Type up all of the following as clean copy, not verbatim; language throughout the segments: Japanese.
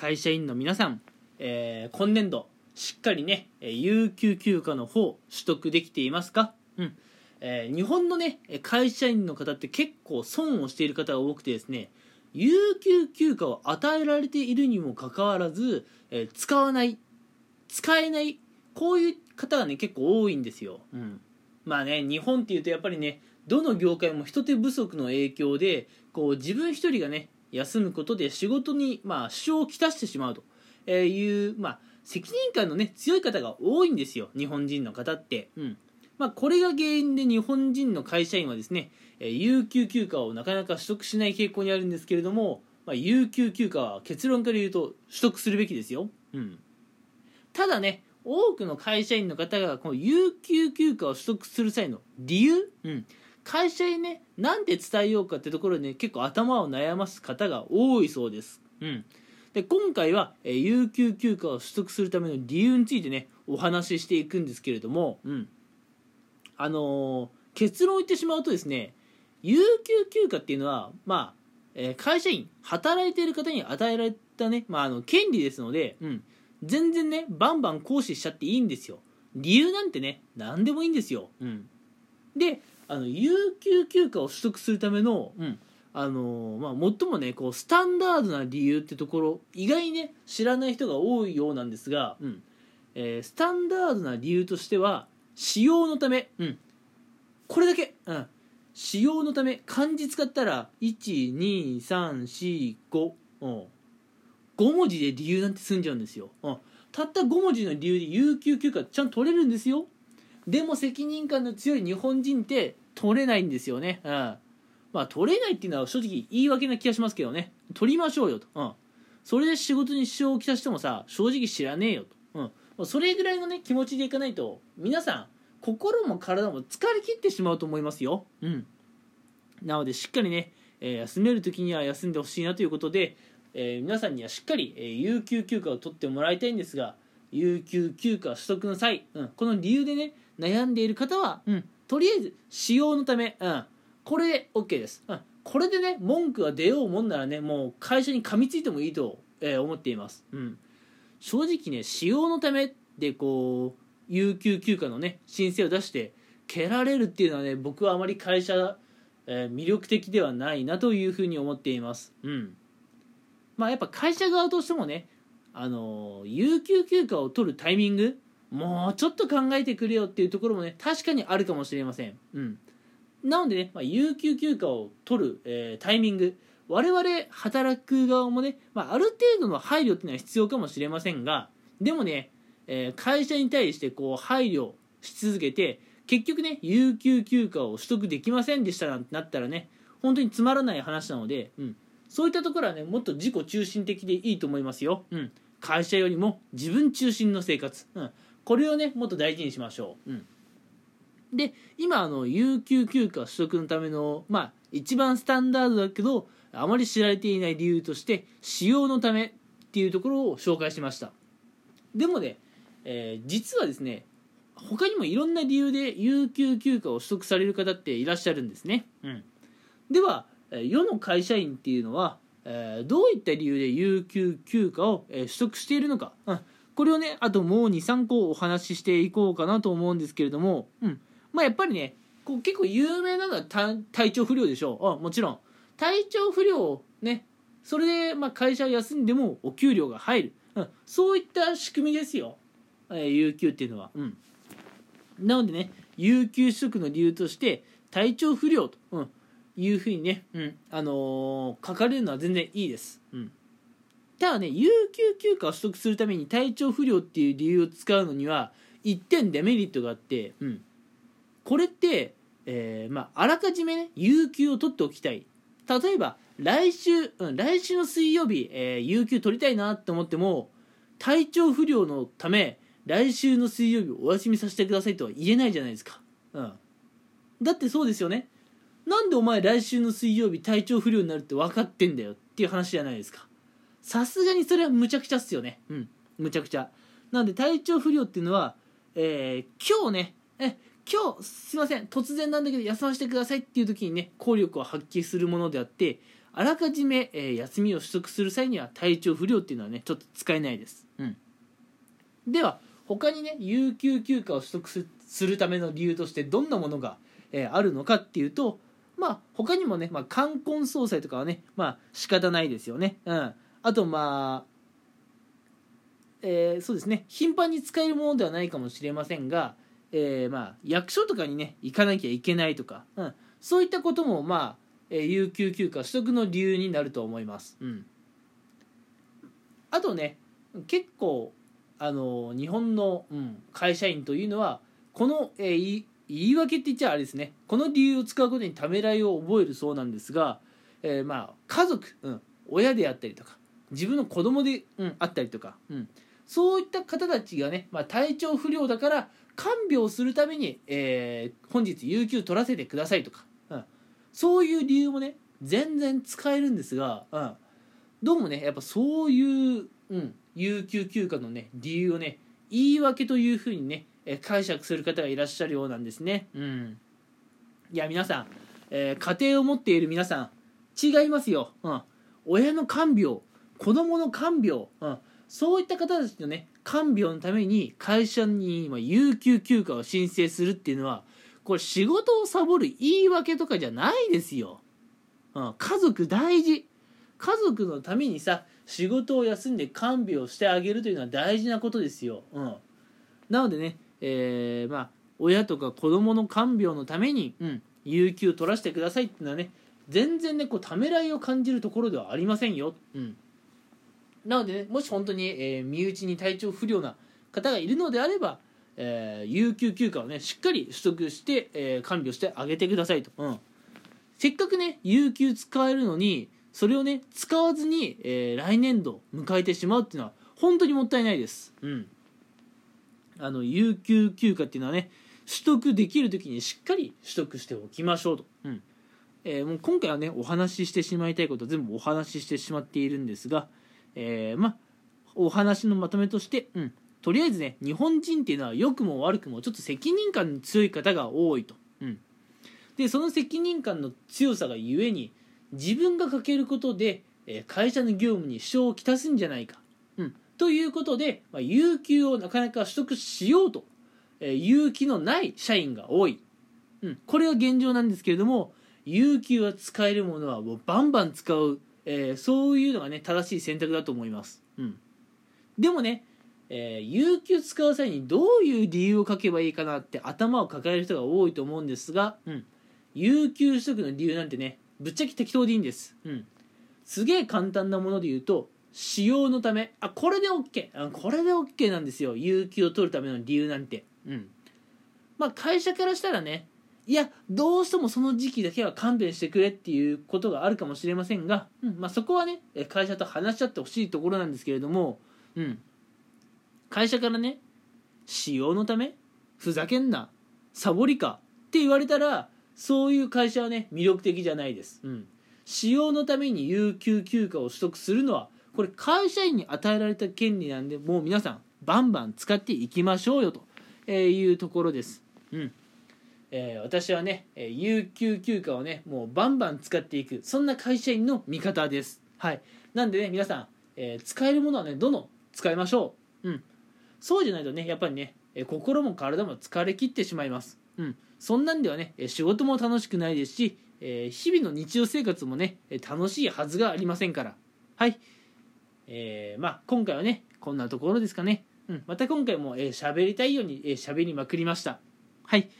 会社員の皆さん、今年度しっかりね有給休暇の方取得できていますか？日本のね会社員の方って結構損をしている方が多くてですね、有給休暇を与えられているにもかかわらず、使えないこういう方がね結構多いんですよ。まあね、日本っていうとやっぱりねどの業界も人手不足の影響でこう自分一人がね休むことで仕事に支障をきたしてしまうという、責任感のね強い方が多いんですよ、日本人の方って。これが原因で日本人の会社員はですね、有給休暇をなかなか取得しない傾向にあるんですけれども、有給休暇は結論から言うと取得するべきですよ。ただね、多くの会社員の方がこの有給休暇を取得する際の理由、会社にね、なんで伝えようかってところでね、結構頭を悩ます方が多いそうです。で、今回は、有給休暇を取得するための理由についてね、お話ししていくんですけれども、結論を言ってしまうとですね、有給休暇っていうのは、会社員働いている方に与えられたね、権利ですので、全然ねバンバン行使しちゃっていいんですよ。理由なんてね何でもいいんですよ。で、有給休暇を取得するための、最もねこうスタンダードな理由ってところ、意外にね知らない人が多いようなんですが、スタンダードな理由としては、使用のため、これだけ、使用のため、漢字使ったら 1,2,3,4,5、5文字で理由なんて済んじゃうんですよ。たった5文字の理由で有給休暇ちゃんと取れるんですよ。でも責任感の強い日本人って取れないんですよね。取れないっていうのは正直言い訳な気がしますけどね、取りましょうよと。それで仕事に支障をきたしてもさ、正直知らねえよと。それぐらいのね気持ちでいかないと、皆さん心も体も疲れ切ってしまうと思いますよ。なのでしっかりね、休める時には休んでほしいなということで、皆さんにはしっかり、有給休暇を取ってもらいたいんですが、有給休暇取得の際、この理由でね悩んでいる方は、とりあえず使用のため、これで OK です。これでね文句が出ようもんならね、もう会社に噛みついてもいいと、思っています。正直ね、使用のためでこう有給休暇のね申請を出して蹴られるっていうのはね、僕はあまり会社、魅力的ではないなというふうに思っています。やっぱ会社側としてもね、有給休暇を取るタイミングもうちょっと考えてくれよっていうところもね確かにあるかもしれません。なのでね、有給休暇を取る、タイミング、我々働く側もね、ある程度の配慮っていうのは必要かもしれませんが、でもね、会社に対してこう配慮し続けて、結局ね有給休暇を取得できませんでしたなんてなったらね、本当につまらない話なので、そういったところはねもっと自己中心的でいいと思いますよ。会社よりも自分中心の生活、これをねもっと大事にしましょう。で、今有給休暇取得のための一番スタンダードだけどあまり知られていない理由として、使用のためっていうところを紹介しました。でもね、実はですね他にもいろんな理由で有給休暇を取得される方っていらっしゃるんですね。では、世の会社員っていうのは、どういった理由で有給休暇を、取得しているのか、これをねあともう 2,3 個お話ししていこうかなと思うんですけれども、やっぱりねこう結構有名なのは体調不良でしょう。もちろん体調不良ね、それで会社を休んでもお給料が入る、そういった仕組みですよ、有給っていうのは。なのでね、有給取得の理由として体調不良というふうにね、書かれるのは全然いいです。ただね、有給休暇を取得するために体調不良っていう理由を使うのには一点デメリットがあって、これって、あらかじめね有給を取っておきたい。例えば来週の水曜日、有給取りたいなと思っても、体調不良のため来週の水曜日お休みさせてくださいとは言えないじゃないですか。だってそうですよね。なんでお前来週の水曜日体調不良になるって分かってんだよっていう話じゃないですか。さすがにそれはむちゃくちゃっすよね。むちゃくちゃ。なので体調不良っていうのは、今日すいません突然なんだけど休ませてくださいっていう時にね効力を発揮するものであって、あらかじめ、休みを取得する際には体調不良っていうのはねちょっと使えないです、うん、では他にね有給休暇を取得するための理由としてどんなものが、あるのかっていうと、まあ他にもね、まあ、冠婚葬祭とかはねまあ仕方ないですよね、うん、あとまあ、そうですね頻繁に使えるものではないかもしれませんが、まあ役所とかにね行かなきゃいけないとか、うん、そういったこともまあ有給休暇取得の理由になると思います、うん、あとね結構日本の、うん、会社員というのはこの、言い訳って言っちゃあれですねこの理由を使うことにためらいを覚えるそうなんですが、まあ家族、うん、親であったりとか自分の子供で、うん、あったりとか、うん、そういった方たちがね、まあ、体調不良だから看病するために、本日有給取らせてくださいとかそういう理由もね全然使えるんですが、うん、どうもねやっぱそういう、うん、有給休暇のね理由をね言い訳というふうにね解釈する方がいらっしゃるようなんですね、うん、いや皆さん、家庭を持っている皆さん違いますよ、うん、親の看病子供の看病、うん、そういった方たちのね看病のために会社に今有給休暇を申請するっていうのはこれ仕事をサボる言い訳とかじゃないですよ、うん、家族大事家族のためにさ仕事を休んで看病をしてあげるというのは大事なことですよ、うん、なのでね、まあ親とか子供の看病のために、うん、有給取らせてくださいっていうのはね全然ねこうためらいを感じるところではありませんよ、うん、なのでねもし本当に、身内に体調不良な方がいるのであれば有給休暇をねしっかり取得して、看病してあげてくださいと、うん、せっかくね有給使えるのにそれをね使わずに、来年度迎えてしまうっていうのは本当にもったいないです、うん、有給休暇っていうのはね取得できる時にしっかり取得しておきましょうと、うんもう今回はねお話ししてしまいたいこと全部お話ししてしまっているんですが、まあお話のまとめとしてうんとりあえずね日本人っていうのは良くも悪くもちょっと責任感の強い方が多いと、うん、でその責任感の強さがゆえに自分が欠けることで、会社の業務に支障をきたすんじゃないか、うん、ということで、まあ、有給をなかなか取得しようと、有給のない社員が多い、うん、これが現状なんですけれども有給は使えるものはもうバンバン使う、そういうのがね正しい選択だと思います、うん、でもね有給使う際にどういう理由を書けばいいかなって頭を抱える人が多いと思うんですが、うん、有給取得の理由なんてねぶっちゃけ適当でいいんです、うん、すげえ簡単なもので言うと使用のためあこれで OK これで OK なんですよ有給を取るための理由なんて、うん、まあ会社からしたらねいやどうしてもその時期だけは勘弁してくれっていうことがあるかもしれませんが、うんまあ、そこはね会社と話し合ってほしいところなんですけれどもうん会社からね使用のためふざけんなサボりかって言われたらそういう会社はね魅力的じゃないです、うん、使用のために有給休暇を取得するのはこれ会社員に与えられた権利なんでもう皆さんバンバン使っていきましょうよというところです、うん私はね有給休暇をねもうバンバン使っていくそんな会社員の味方です、はい、なんでね皆さん、使えるものはねどんどん使いましょううんそうじゃないとねやっぱりね心も体も疲れ切ってしまいます、うん、そんなんではね仕事も楽しくないですし、日々の日常生活もね楽しいはずがありませんからはい、まあ今回はねこんなところですかね、うん、また今回も喋りたいように喋りまくりましたはい、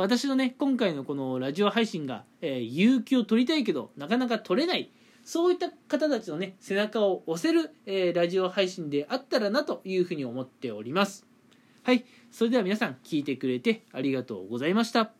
私のね今回のこのラジオ配信が、有給を取りたいけどなかなか取れないそういった方たちのね背中を押せる、ラジオ配信であったらなというふうに思っております。はい、それでは皆さん聞いてくれてありがとうございました。